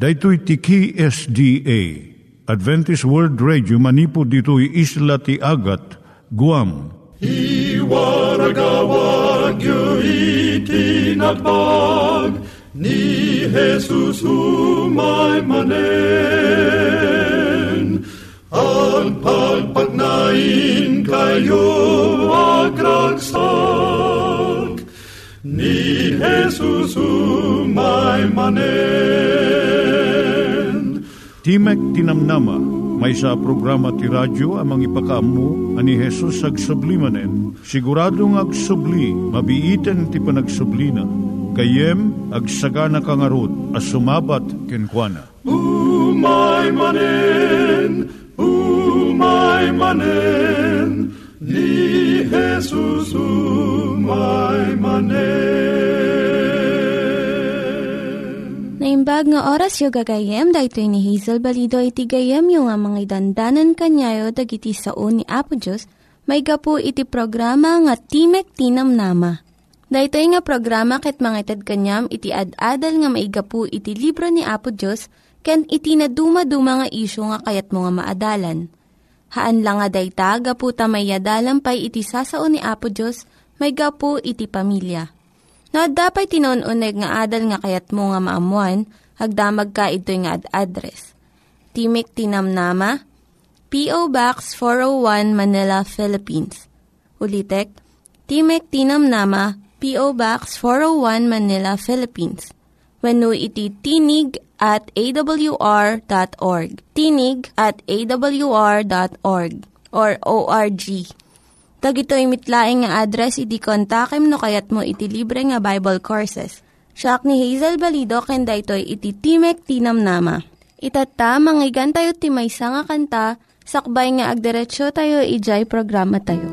Daitui tiki SDA, Adventist World Radio, manipod ditoy isla ti Agat, Guam. I waragawag yu itinatpag, ni Jesus umay manen. Ang pagpagnain kayo agkansak, ni Jesus umay manen. Timek ti Namnama, maysa programa ti radyo amang ipakaammo ani Jesus agsublimanen. Siguradong agsubli, mabiiten ti panagsublina. Kayem agsagana kangarot a sumabat kenkwana. Umay manen, ni Jesus umay manen. Naimbag nga oras yung gagayem, dahito ni Hazel Balido iti gagayem yung nga mga dandanan kanyayo dag iti sao ni Apo Diyos, may gapu iti programa nga Timek ti Namnama. Dahito nga programa ket mangited kanyam iti ad-adal nga may gapu iti libro ni Apo Diyos, ken iti na dumaduma nga isyo nga kayat mga maadalan. Haan lang nga dayta, gapu tamayadalam pay iti sao ni Apo Diyos, may gapu iti pamilya. No, dapay tinon-uneg nga adal nga kayat mo nga maamuan, hagdamag ka ito'y nga address. Timek ti Namnama, P.O. Box 401 Manila, Philippines. Ulitek, Timek ti Namnama, P.O. Box 401 Manila, Philippines. Wenno iti tinig@awr.org. Tinig@awr.org or ORG. Tag ito'y mitlaing nga address, iti kontakem no kayat mo iti libre nga Bible Courses. Siya ni Hazel Balido, kenda ito'y iti Timek ti Namnama. Itata, manggigan tayo timaysa nga kanta, sakbay nga agderetsyo tayo, ijay programa tayo.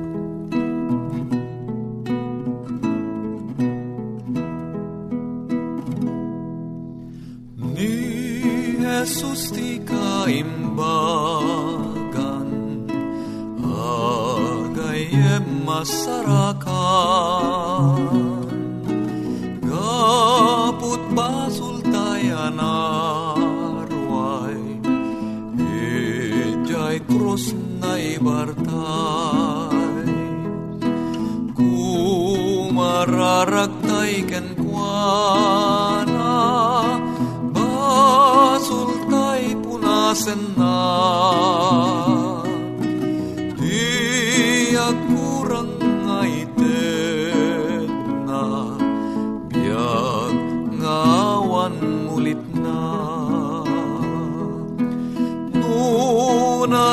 Ni Jesus ti kaimbagan, masarakan gaput basul tayan arway ejay krus nai bartay kumararak taiken kuana basul tay punasen na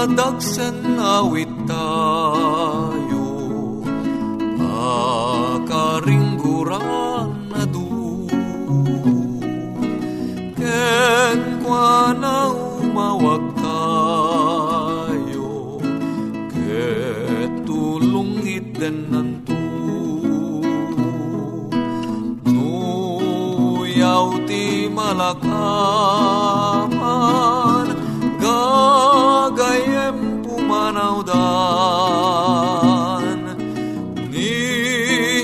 dagsen awit tayo akaringguran na du ken kuana umawag tayo ketulung iten nantu nuyaw ti malakaman gagayem pumanawdan ni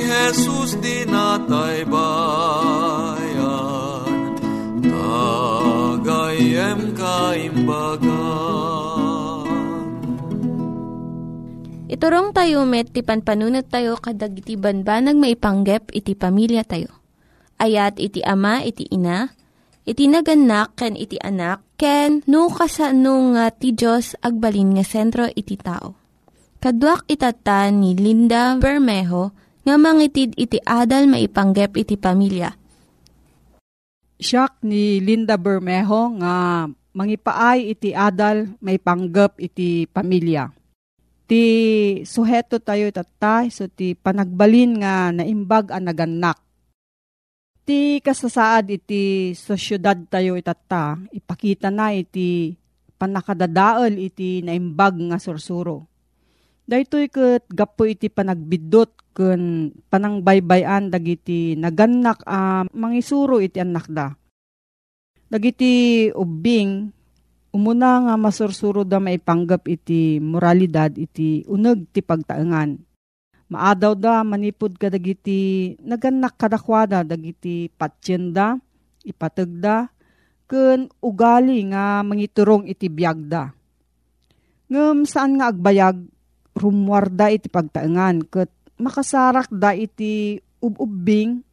Jesus dinatay bayan tagayem kaimbagan. Iturong tayo met ti panpanunat tayo kadag iti banbanag maipanggep iti pamilya tayo. Ayat iti ama, iti ina, iti naganak, ken iti anak, ken no kasano nga ti Diyos agbalin nga sentro iti tao. Kaduak itata ni Linda Bermejo nga mangitid iti adal maipanggep iti pamilya. Siak ni Linda Bermejo nga mangipaay iti adal maipanggep iti pamilya. Ti suheto tayo itata so ti panagbalin nga naimbag a naganak. Iti kasasaad iti sosyudad tayo itata, ipakita na iti panakadadaol iti naimbag nga sursuro. Daytoy ket gapo iti panagbidot ken panangbaybayan dagiti naganak a mangisuro iti annakda. Dagiti ubing umuna nga masursuro da maipanggep iti moralidad iti uneg ti pagtaengan. Maadaw da manipod ka dagiti naganak kadakwada dagiti patsyenda, ipatagda, ken ugali nga mangiturong iti biyagda. Ngem saan nga agbayag rumwarda iti pagtaengan ket makasarak da iti ububbing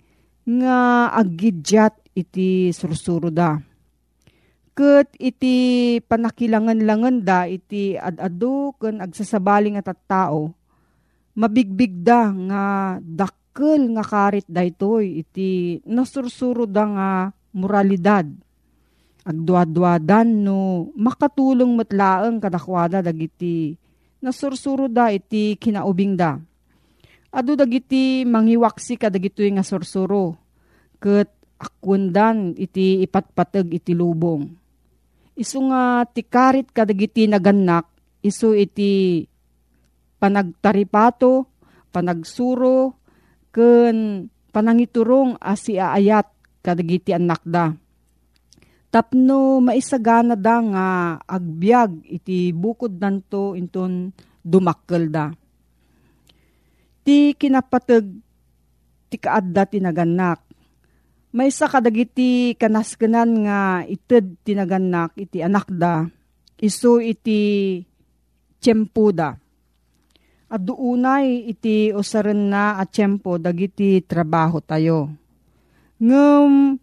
nga aggidyat iti sursuro da. Ket iti panakilangan-langan da iti adado ken agsasabali nga tattao mabigbig da nga dakkel nga karit da itoy iti nasursuro da nga moralidad. Agduadwadan no makatulong matlaeng kadakwada dagiti nasursuro da iti kinaubing da. Adu dagiti mangiwaksi ka dagitoy nga sursuro ket akundan iti ipatpateg iti lubong. Isu nga tikarit ka dagiti nagannak isu iti panagtaripato, panagsuro ken panangiturong asiaayat kadagiti anak da. Tapno maisagana da nga agbyag iti bukod nanto inton dumakkel da. Ti kinapateg ti kaadda tinagannak. Maysa kadagiti kanaskenan nga ited tinagannak iti anak da. Isu iti tiyempo da. Addu unay iti usaren na a tiyempo dagiti trabaho tayo. Ngem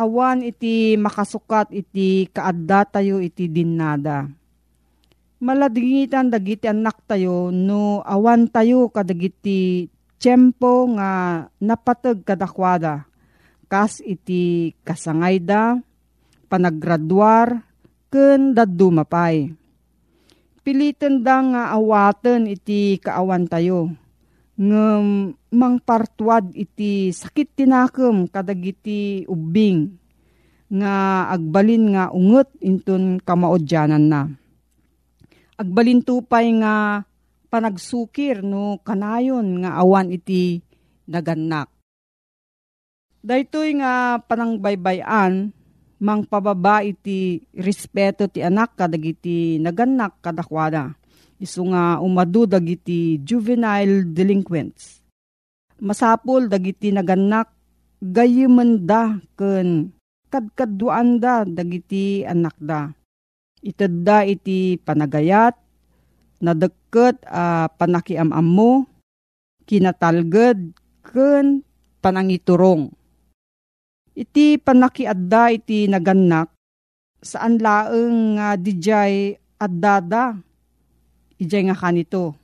awan iti makasukat iti kaadda tayo iti dinnada. Maladingitan dagiti anak tayo no awan tayo kadagiti tiyempo nga napateg kadakwada. Kas iti kasangayda, panaggraduar, ken daddu mapay. Piliten da nga awaten iti kaawan tayo. Ngem mangpartuad iti sakit tinakem kadagiti ubbing nga agbalin nga unget inton kamaudyanan na. Agbalin tupay nga panagsukir no kanayon nga awan iti nagannak. Daytoy nga panangbaybayan mangpababa iti respeto ti anak kadagiti nagannak kadakwada. Isu nga umadu dagiti juvenile delinquents. Masapol dagiti nagannak gayemen da ken kadkadduan da dagiti anak da. Ited da iti panagayat nadekket panakiam-am mo kinatalged ken panangiturong. Iti panakiadda iti nagannak saan laeng nga dijay addada ijay nga kanito.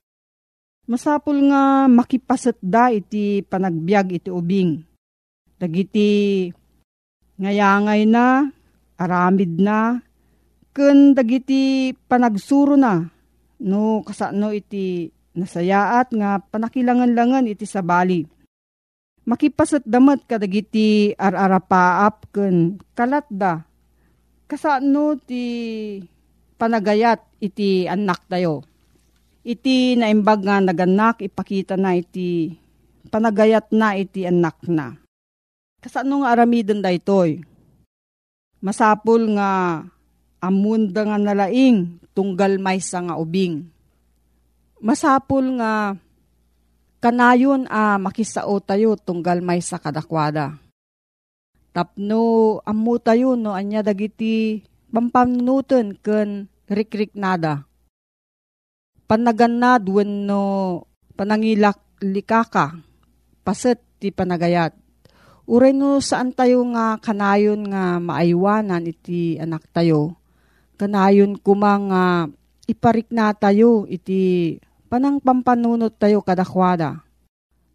Masapul nga makipaset da iti panagbiag iti ubing. Dagiti ngayangay na, aramid na, ken dagiti panagsuro na. No kasano iti nasayaat nga panakilangan-langan iti sabali. Makipaset damat kadagiti ararapaap ken kalat da. Kasano ti panagayat iti anak tayo. Iti naimbag nga nagannak, ipakita na iti panagayat na iti anak na. Kasano nga aramidon da itoy? Masapul nga amunda nga nalaing tunggal maysa nga ubing. Masapul nga kanayon makisao tayo tunggal maysa kadakwada. Tapno ammo tayo no anya dagiti pampanuton ken rikrik nada. Panagannad wenno panangilaklikaka paset ti panagayat. Uray no saan tayo nga kanayon nga maaywanan iti anak tayo. Kanayon kumang iparikna tayo iti panang pampanunot tayo kadakwada.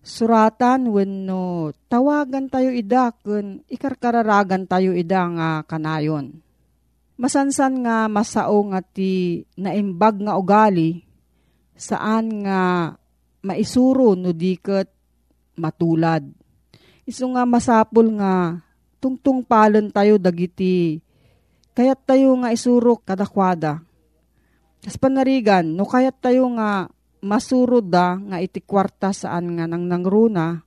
Suratan wenno tawagan tayo ida ken ikarkararagan tayo ida nga kanayon. Masansan nga masao nga ti naimbag nga ugali saan nga maisuro no diket matulad. Isu nga masapul nga tungtung palon tayo dagiti kayat tayo nga isuro kadakwada. As panarigan no kayat tayo nga masuro da nga iti kwarta saan nga nangruna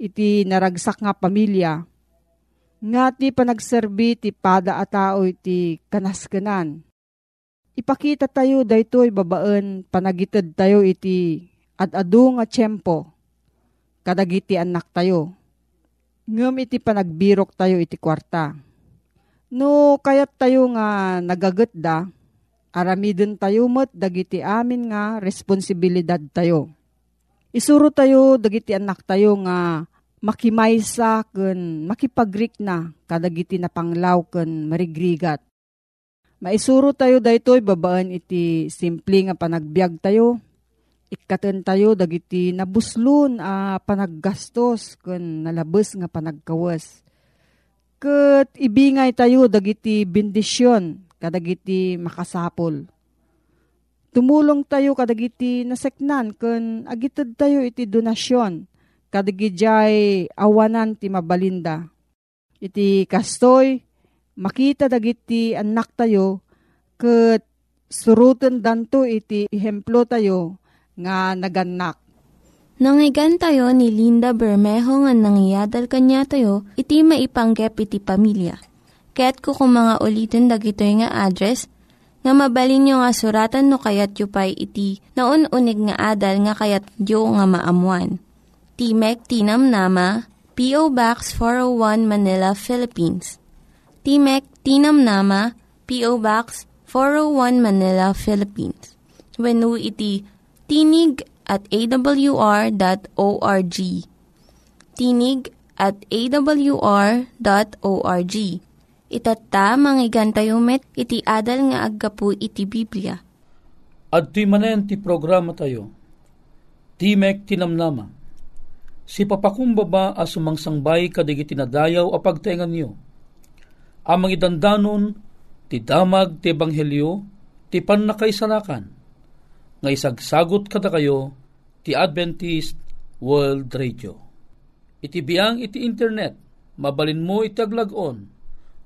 iti naragsak nga pamilya. Nga ti panagserbi ti pada a tao iti kanaskenan. Ipakita tayo daytoy babaen panagited tayo iti adadu nga tiyempo kadagiti anak tayo. Ngem iti panagbirok tayo iti kwarta. No, kayat tayo nga nagagetda, aramidin tayo met, dagiti amin nga responsibilidad tayo. Isuro tayo, dagiti anak tayo nga makimaysa ken makipagrik na, kadagiti na panglaw ken marigrigat. Maisuro tayo daytoy babaan iti simple nga panagbiag tayo. Ikkaten tayo dagiti nabuslon a panaggastos ken nalabes nga panagkawas. Ket ibingay tayo dagiti bendisyon kadagiti makasapol. Tumulong tayo kadagiti naseknan ken agited tayo iti donasyon kadigijay awanan ti mabalinda. Iti kastoy makita dagiti anak tayo ket suruten danto iti ehemplo tayo nga naganak. Nangyigan tayo ni Linda Bermejo nga nangyadal kanya tayo, iti maipanggep iti pamilya. Kaya't kukumanga ulitin dagito nga address, nga mabalin nyo nga suratan no kayat yu pa'y iti na unig nga adal nga kayat yu nga maamuan. Timek ti Namnama, P.O. Box 401 Manila, Philippines. Timek ti Namnama, P.O. Box 401 Manila, Philippines. Wenno iti tinig@awr.org. tinig@awr.org. Itata, manggigan tayo met, iti adal nga aggapu iti Biblia. At ti manen ti programa tayo, Timek ti Namnama. Si papakumbaba a sumangsangbay kadigiti nadayaw a pagtaengan niyo. A mangidandanon ti damag ti ebanghelyo ti pannakaisanakan. Nga isagsagot kada kayo ti Adventist World Radio. Iti biang iti internet, mabalin mo iti aglag-on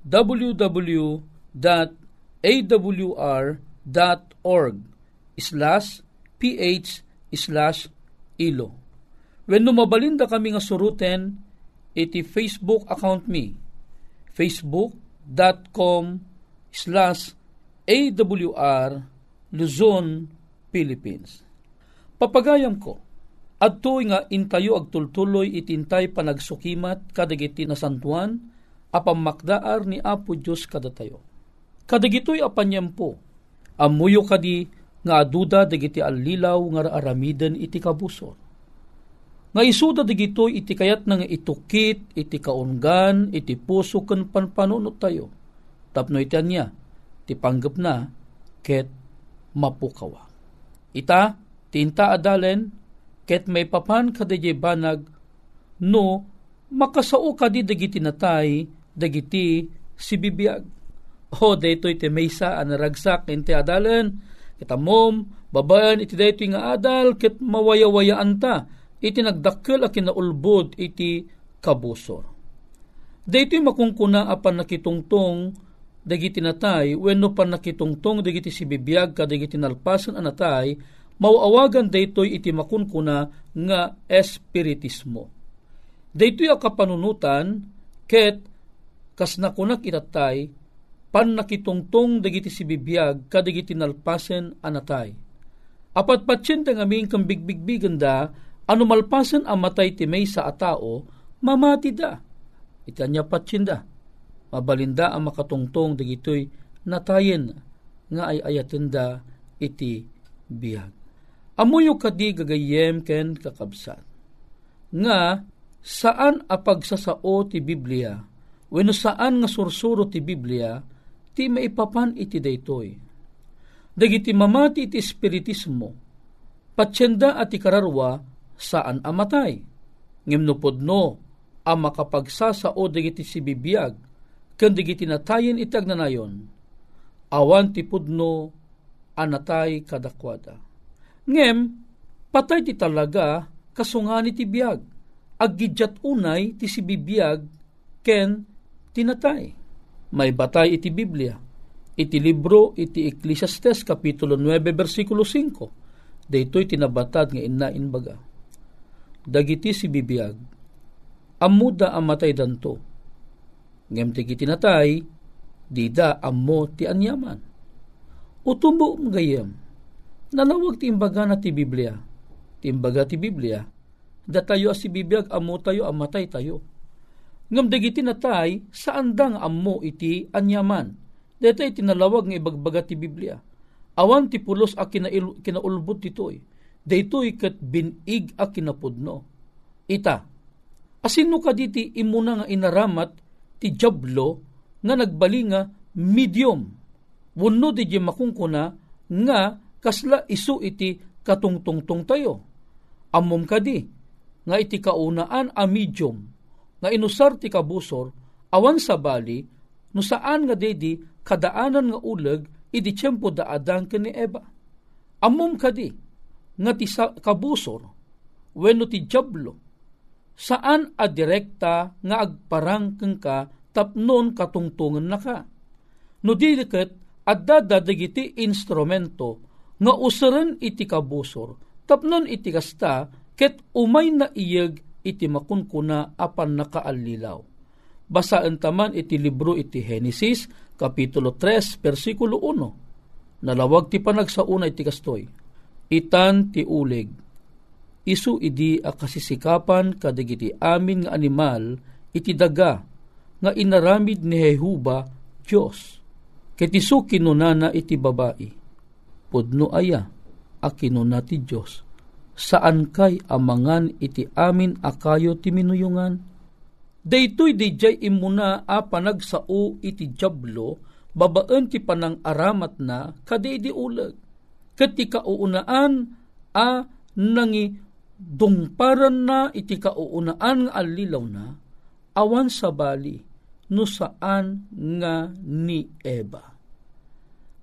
www.awr.org/ph/ilo. Wenno mabalin da kami nga suruten iti Facebook account mi, facebook.com/awr Luzon, Philippines. Papagayam ko, adto nga intayo agtultuloy itintay panagsukimat kadagiti na santuan a pammakdaar ni Apo Dios kada tayo. Kadagitoy apanyampo, amuyo kadi nga aduda dagiti allilaw nga aramiden iti kabuson. Nga isuda dagitoy iti kayat nga itukit iti kaungan iti puso ken panpanunot tayo. Tapno iti anya, ti panggep na ket mapukawa. Ita, tinta adalen, ket may papan kadagiti banag, no, makasao kadi dagiti natay, dagiti si bibiyag. O, daytoy iti maysa anaragsak iti adalen, ket ammom, babaan iti daytoy nga adal, ket mawayawayaan ta, iti nagdakkel a kinaulbod iti kabusor. Daytoy makungkuna apan nakitungtong, dagiti natay, wenno panakitungtong dagiti si bibiyag kadagiti nalpasan anatay, mauawagan daytoy iti makunkuna nga espiritismo. Daytoy a kapanunutan ket kasnakunak itatay panakitungtong dagiti si bibiyag kadagiti nalpasan anatay. Apat patsenta nga aming kambigbigbiganda da anumalpasan ang matay ti maysa a tao mamati da. Itanya patsenda. Mabalinda ang makatungtong dagitoy natayen nga ay ayatenda iti biyag. Amuyo kadi gagayem ken kakabsat. Nga saan a pagsasao ti Biblia, wenno saan nga sursuro ti Biblia, ti maipapan iti daytoy. Dagiti mamati iti espiritismo, patsenda at ikararwa saan amatay. Ngimnupodno ang makapagsasao dagiti si bibiyag, kandigiti natayen itag nanayon, awan tipudno anatay kadakwada. Ngem, patay ti talaga kasungani ti biyag, aggidjat unay ti si bibiyag ken tinatay. May batay iti Biblia, iti libro iti Ecclesiastes kapitulo 9 versikulo 5, daytoy tinabatad nga innainbaga. Dagiti si bibiyag, amuda amatay danto. Ngem ti gitinatay, dida ammo ti anyaman. Utumbo gayem, nanawag ti imbaga na ti Biblia. Ti imbaga ti Biblia, da tayo as si bibiyag ammo tayo, amatay tayo. Ngam dagiti natay saandang ammo iti anyaman. Dito iti nalawag ng ibagbaga ti Biblia. Awan ti pulos a kinaulbot titoy. Dito ikat binig a kinapudno. Ita, asino ka diti imuna nga inaramat ti jablo nga nagbalinga medium. Wano di di makungkuna nga kasla isu iti katungtungtung tayo. Amom ka di, nga iti kaunaan a medium, nga inusar ti kabusor, awan sa bali, no saan nga dedi kadaanan nga ulag, iti tiyempo daadang kani Eva. Amom ka di, nga ti kabusor, wenno ti jablo, saan a direkta nga agparang kengka tapnon katungtungan na ka. No dilikat, at dadadagiti instrumento nga usaran iti kabusor tapnon iti kasta ket umay na iyeg iti makunkuna apan nakaalilaw. Basaan taman iti libro iti Genesis kapitulo 3 versikulo 1. Nalawag ti panagsauna iti kastoy. Itan ti uleg. Isu idi a kasisikapan kadagiti amin nga animal iti daga nga inaramid ni Jehovah Dios. Ketisu kinunana iti babae, pudno aya, a kinuna ti Diyos, saan kay amangan iti amin akayo ti minuyungan? Daytoy dijay imuna a panagsao iti jablo, babaan ti panang aramat na kadi di ulag. Ket ti kauunaan a nangi dungparan na iti kauunaan nga alilaw na, awan sa bali, no saan nga ni Eva.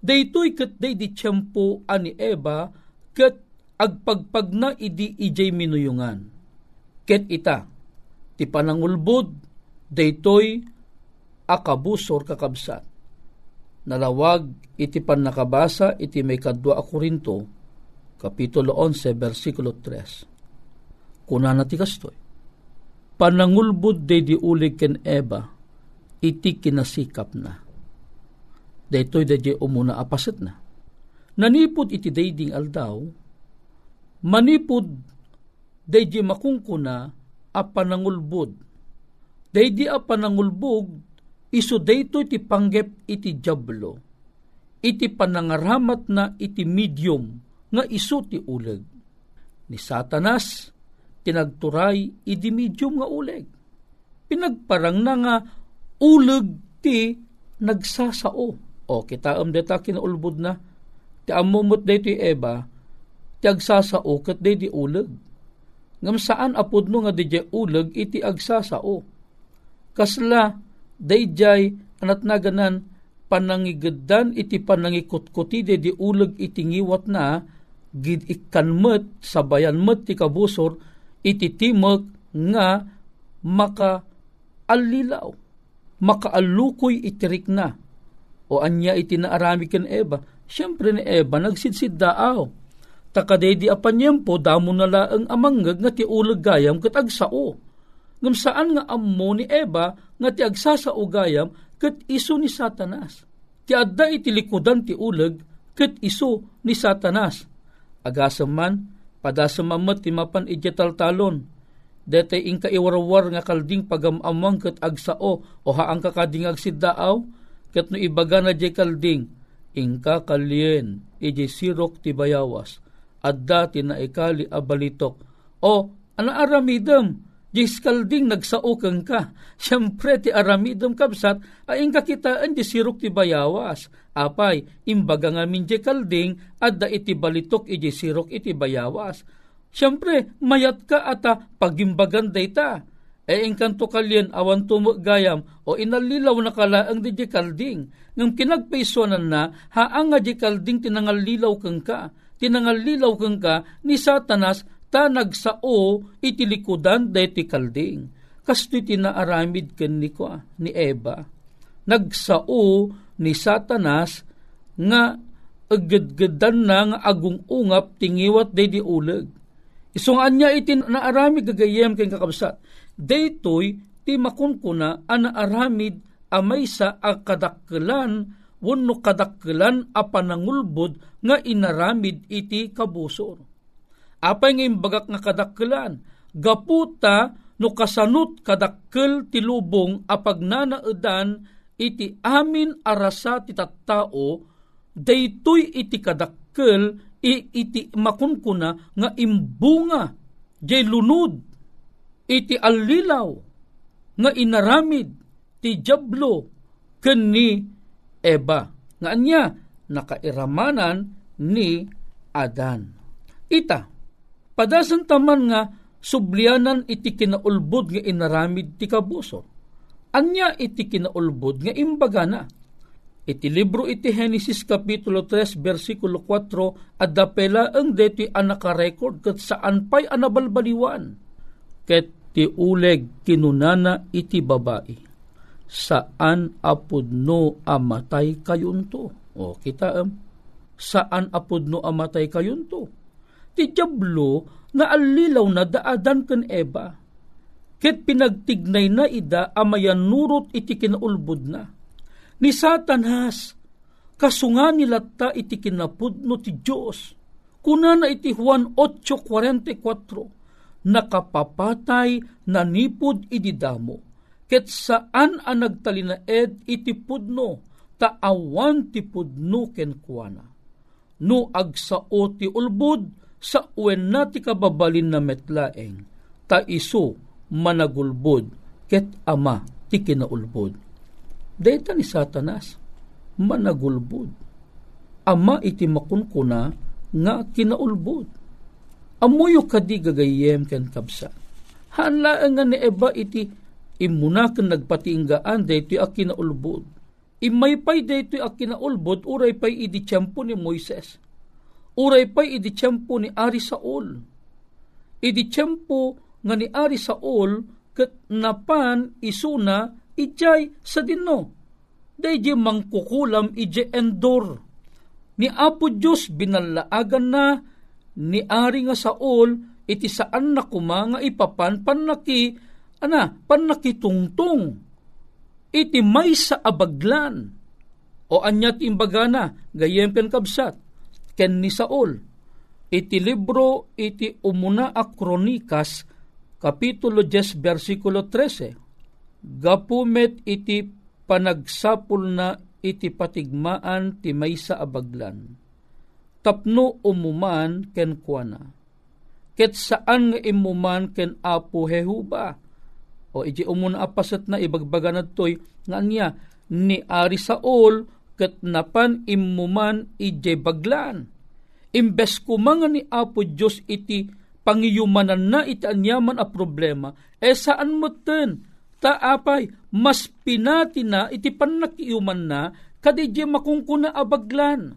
Daytoy ket day di tiyempo ani Eva ket agpagpagna idi ijay minuyungan. Ket ita ti panangulbod daytoy akabusor kakabsat. Nalawag iti pannakabasa iti may kadwa a Korinto kapitulo 11 versikulo 3. Kunana ti kastoy. Panangulbod day di ulig ken Eva iti kinasikap na. Daytoy daydi umuna apaset na. Nanipod iti dayding aldaw, manipod daydi makungkuna a panangulbod. Daydi a panangulbog, iso daytoy iti panggep iti jablo, iti panangaramat na iti medium nga iso ti uleg. Ni Satanas, tinagturay iti medium nga uleg. Pinagparang na nga ulag ti nagsasao. O, kita deta kinaulbod na. Ti amumot day ti Eva, ti agsasao kat day di ulag. Ngam saan apod no nga day jay ulag iti agsasao. Kasla, day jay anatnaganan panangigadan iti panangikutkoti day di ulag iti ngiwat na gidikanmet sabayanmet ti kabusor iti timek nga makaalilaw. Makaalukoy itirik na o anya iti naarami ken Eva. Siyempre ni Eva nagsidsid daaw takade di apanyempo damo nala ang amanggag nga ti ulag gayam ket agsao. Ngam saan nga ammo ni Eva nga ti agsasao gayam ket isu ni Satanas. Ti adda iti likudan ti ulag ket isu ni Satanas. Agasem man padasamamet ti mapan ijetal talon. Dete ingka iwarwar nga kalding pagamamang ket agsao o haang kakading agsidaaw ket no ibaga na je kalding ingka kalien ije sirok ti bayawas adda ti naikali a balitok o ana aramidem je kalding nagsao ken ka. Syempre ti aramidem kabsat ay ingka kitaan je sirok ti bayawas apay imbaga nga minje kalding adda iti balitok ije sirok iti bayawas. Siyempre, mayat ka ata pagimbagan dayta. E engkanto kalien awan tumugayam o inalilaw na kalaang di jikalding. Ngam kinagpaisonan na haang nga jikalding tinangalilaw kang ka. Tinangalilaw kang ka ni Satanas ta nagsao itilikudan dayti kalding. Kastoy tinaaramid ken ni Eva. Nagsao ni Satanas nga aggadgadan na nga agungungap tingiwat dayti uleg. Isungaan niya iti naaramid gagayem keng kakabsat. Daytoy ti makunkuna a naaramid amaysa a kadakkelan wenno kadakkelan a panangulbod nga inaramid iti kabusor. Apay nga imbagak nga kadakkelan gaputa no kasanot kadakkel ti lubong apagnanaedan iti amin arasa ti tattao daytoy iti kadakkel iti makunkuna nga imbunga jay lunod iti allilaw nga inaramid ti diablo kenni Eva nga anya nakairamanan ni Adan. Ita padasan taman nga sublianan iti kinaulbod nga inaramid ti kabuso. Anya iti kinaulbod nga imbagana. Iti libro iti Genesis Kapitulo 3 Versikulo 4 adapela ang deti anakarecord ket saan pay anabalbaliwan. Ket ti uleg kinunana iti babae. Saan apudno amatay kayunto? O kita saan apudno amatay kayunto? Ti diablo na alilaw na daadan ken Eva. Ket pinagtignay na ida amayan nurot iti kinaulbod na. Ni Satanas, kasungan nila ta iti kinapudno ti Diyos. Kunana iti Juan 8:44, nakapapatay nanipod ididamo. Ket saan ang nagtalinaed iti pudno, taawan ti pudno kenkuana. No agsao ti ulbod, sa uwen na ti kababalin na metlaeng, taiso managulbod, ket ama ti kinaulbod. Dayta ni Satanas, managulbod. Ama iti makunkuna nga kinaulbod. Amuyo kadi gagayem ken kabsa. Hanlaan nga ni Eva iti imunaken nagpatinggaan daytoy a kinaulbod. Imaypay daytoy a kinaulbod uray pay idi tiempo ni Moises. Uray pa'y iditsyempo ni Ari Saul. Iditsyempo nga ni Ari Saul ket napan isuna ijay sa dinno. Dayjay mangkukulam ijay endor. Ni Apo Diyos binalaagan na ni Ari nga Saul iti saan na kuma nga ipapan panaki tungtong. Iti may sa abaglan. O anyat imbagana gayempen kabsat. Ken ni Saul, iti libro iti umuna a Kronikas, Kapitulo 10, Versikulo 13. Gapumet iti panagsapul na iti patigmaan ti maysa a baglan. Tapno umuman ken kuana. Ket saan nga imuman ken Apo Jehovah. O iti umuna a pasat na ibagbaganad toy nga niya ni Ari Saul, ket napan imuman ije baglan. Imbes kumanga ni Apo Diyos iti pangiyumanan na iti anyaman a problema, saan mo ten? Taapay, mas pinati na iti panakiyuman na kadi je makungkuna a baglan.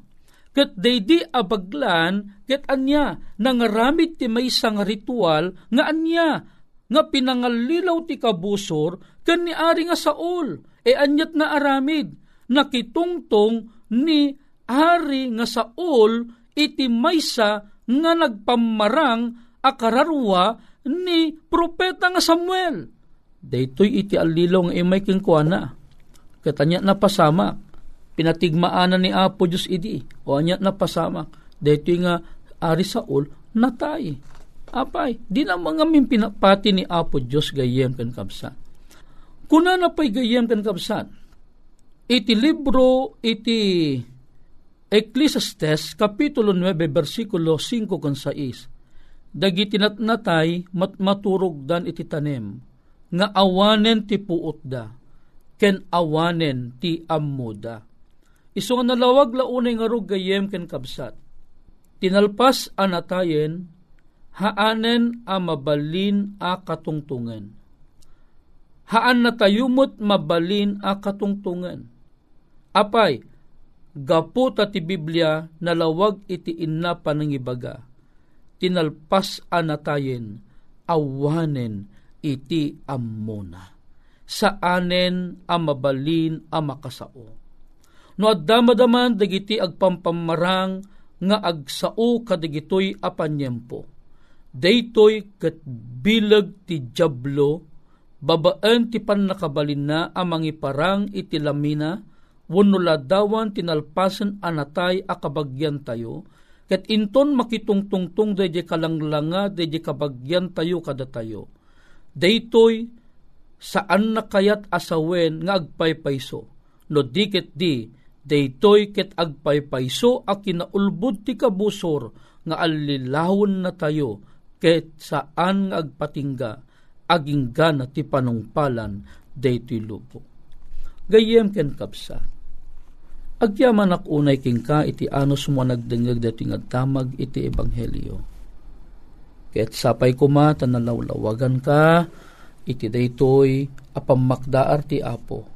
Ket daydi a baglan, ket anya nangaramid ti maysa nga ritual nga anya nga pinangalilaw ti kabusor ken ni Ari nga Saul, anyat na aramid. Nakitungtong ni Hari nga Saul iti maysa nga nagpamarang akararwa ni propeta nga Samuel. Daytoy iti alilong imay kengkuana. Katanya na pasama. Pinatigmaanan ni Apo Dios idi. O anyat na pasama. Daytoy nga Ari Saul natay. Apay, di na mangamin pinapati ni Apo Dios gayem ken kabsat. Kunana pay gayem ken kabsat. Iti libro iti Ecclesiastes Kapitulo 9 Versikulo 5-6. Dagiti natnatay matmaturugdan iti tanem nga awanen ti puot da ken awanen ti ammo da. Isu nga nalawag launay nga rog gayem ken kabsat. Tinalpas anatayen haanen a mabalin a katungtungen. Haan natayumot mabalin a katungtungen. Apay, gaputa ti Biblia nalawag iti inna panangibaga. Tinalpas anatayen, awanen iti ammona. Saanen amabalin amakasao. No addamadaman dagiti agpampamarang nga agsao kadigitoy apanyempo. Daytoy ket bilag ti diablo babaan ti panakabalin na amang iparang iti lamina, wunuladawan tinalpasen anatay akabagyan tayo, ket inton makitungtungtung dayjay kalanglanga dayjay kabagyan tayo kada tayo. daytoy saan na kayat asawen nga agpaypayso, no diket di daytoy ket agpaypayso a kinaulbud ti kabusor nga allilawon na tayo ket saan nga agpatingga agingga na ti panungpalan daytoy lupo. Gayem ken kapsa agyaman akunay kingka iti anos mo nagdengeg dating agtamag iti ebanghelyo. Ket sapay kuma tanalawlawagan ka iti daytoy a pammakdaar ti Apo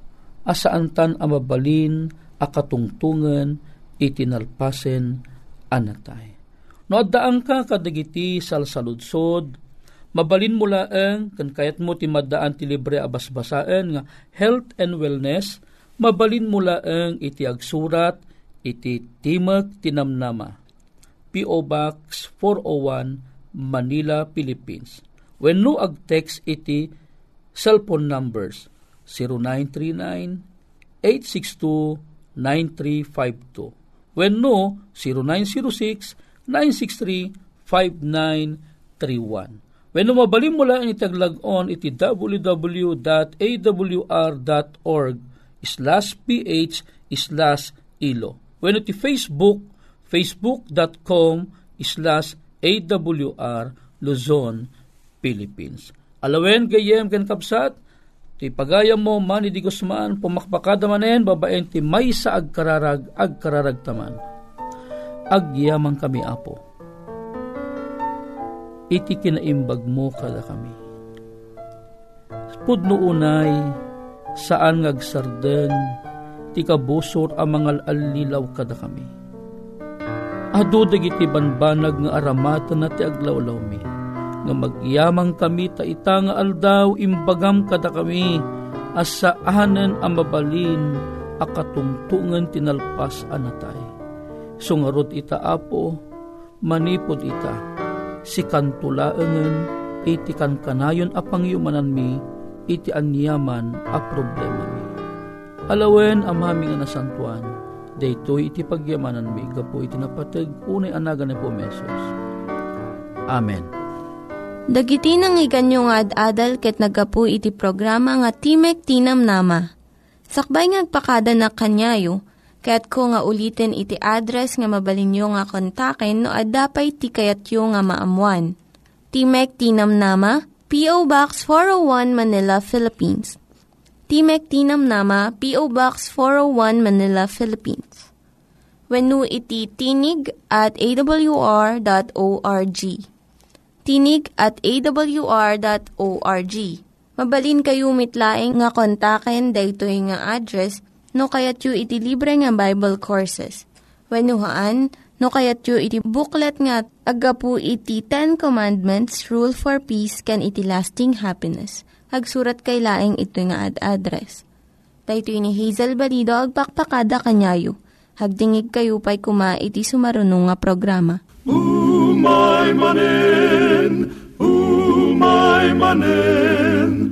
asaantan a mabalin a katungtungen iti nalpasen anatay. No addaan ka kadagiti salsaludsod mabalin mo laeng ken kayat mo ti maddaan ti libre a basbasaen nga health and wellness, mabalin mo laeng iti agsurat iti Timek ti Namnama, PO Box 401, Manila, Philippines. Wenno ag-text iti cellphone numbers 0939-862-9352. Wenno 0906-963-5931. Wenno mabalin mo lang itaglag-on iti www.awr.org/ph/ilo. Wenno iti Facebook, facebook.com/awr Luzon Philippines. Alawen gayem ken kapsat ti pagayam mo Manny D. Guzman pumakpakada manen babaen ti maysa agkararag taman. Agyamang kami Apo. Iti kinaimbag mo kada kami. Pudno unay saan ngagsarden ti kabusor a mangal-allilaw kada kami. Adu dagiti banbanag nga aramatan na ti aglawlaw mi. Nga magyamang kami ta itanga aldaw imbagam kada kami asaanen a mabalin a katungtungen tinalpas anatay. Sungarod ita Apo, manipod ita si kantulaengen iti kankanayon a pangyumanan mi iti anyaman a problema mi. Alawen am hami nga nasantuan daytoy iti pagyamanan mi gapu iti napateg unay anagan ni Pumesos. Amen. Dagiti nangyiganyo nga ad-adal ket nagapu iti programa nga Timek ti Namnama. Sakbay ngagpakada na kanyayo, kaya't ko nga ulitin iti address nga mabalinyo nga kontaken no ad-dapay tikayatyo nga maamuan. Timek ti Namnama, P.O. Box 401 Manila, Philippines. Timek ti Namnama, P.O. Box 401 Manila, Philippines. Wenno iti tinig@awr.org. tinig@awr.org. Mabalin kayo mitlaing nga kontaken daytoy nga address no kayatyo iti libre nga Bible Courses. Wennohaan no kayatyo iti booklet nga agapu iti 10 Commandments, Rule for Peace, can iti lasting happiness. Hagsurat kay laing ito nga address. Daytoy ni Hazel Balido agpakpakada kanyayo. Hagdingig kayo pa'y kuma iti sumarunong nga programa. Umay manen,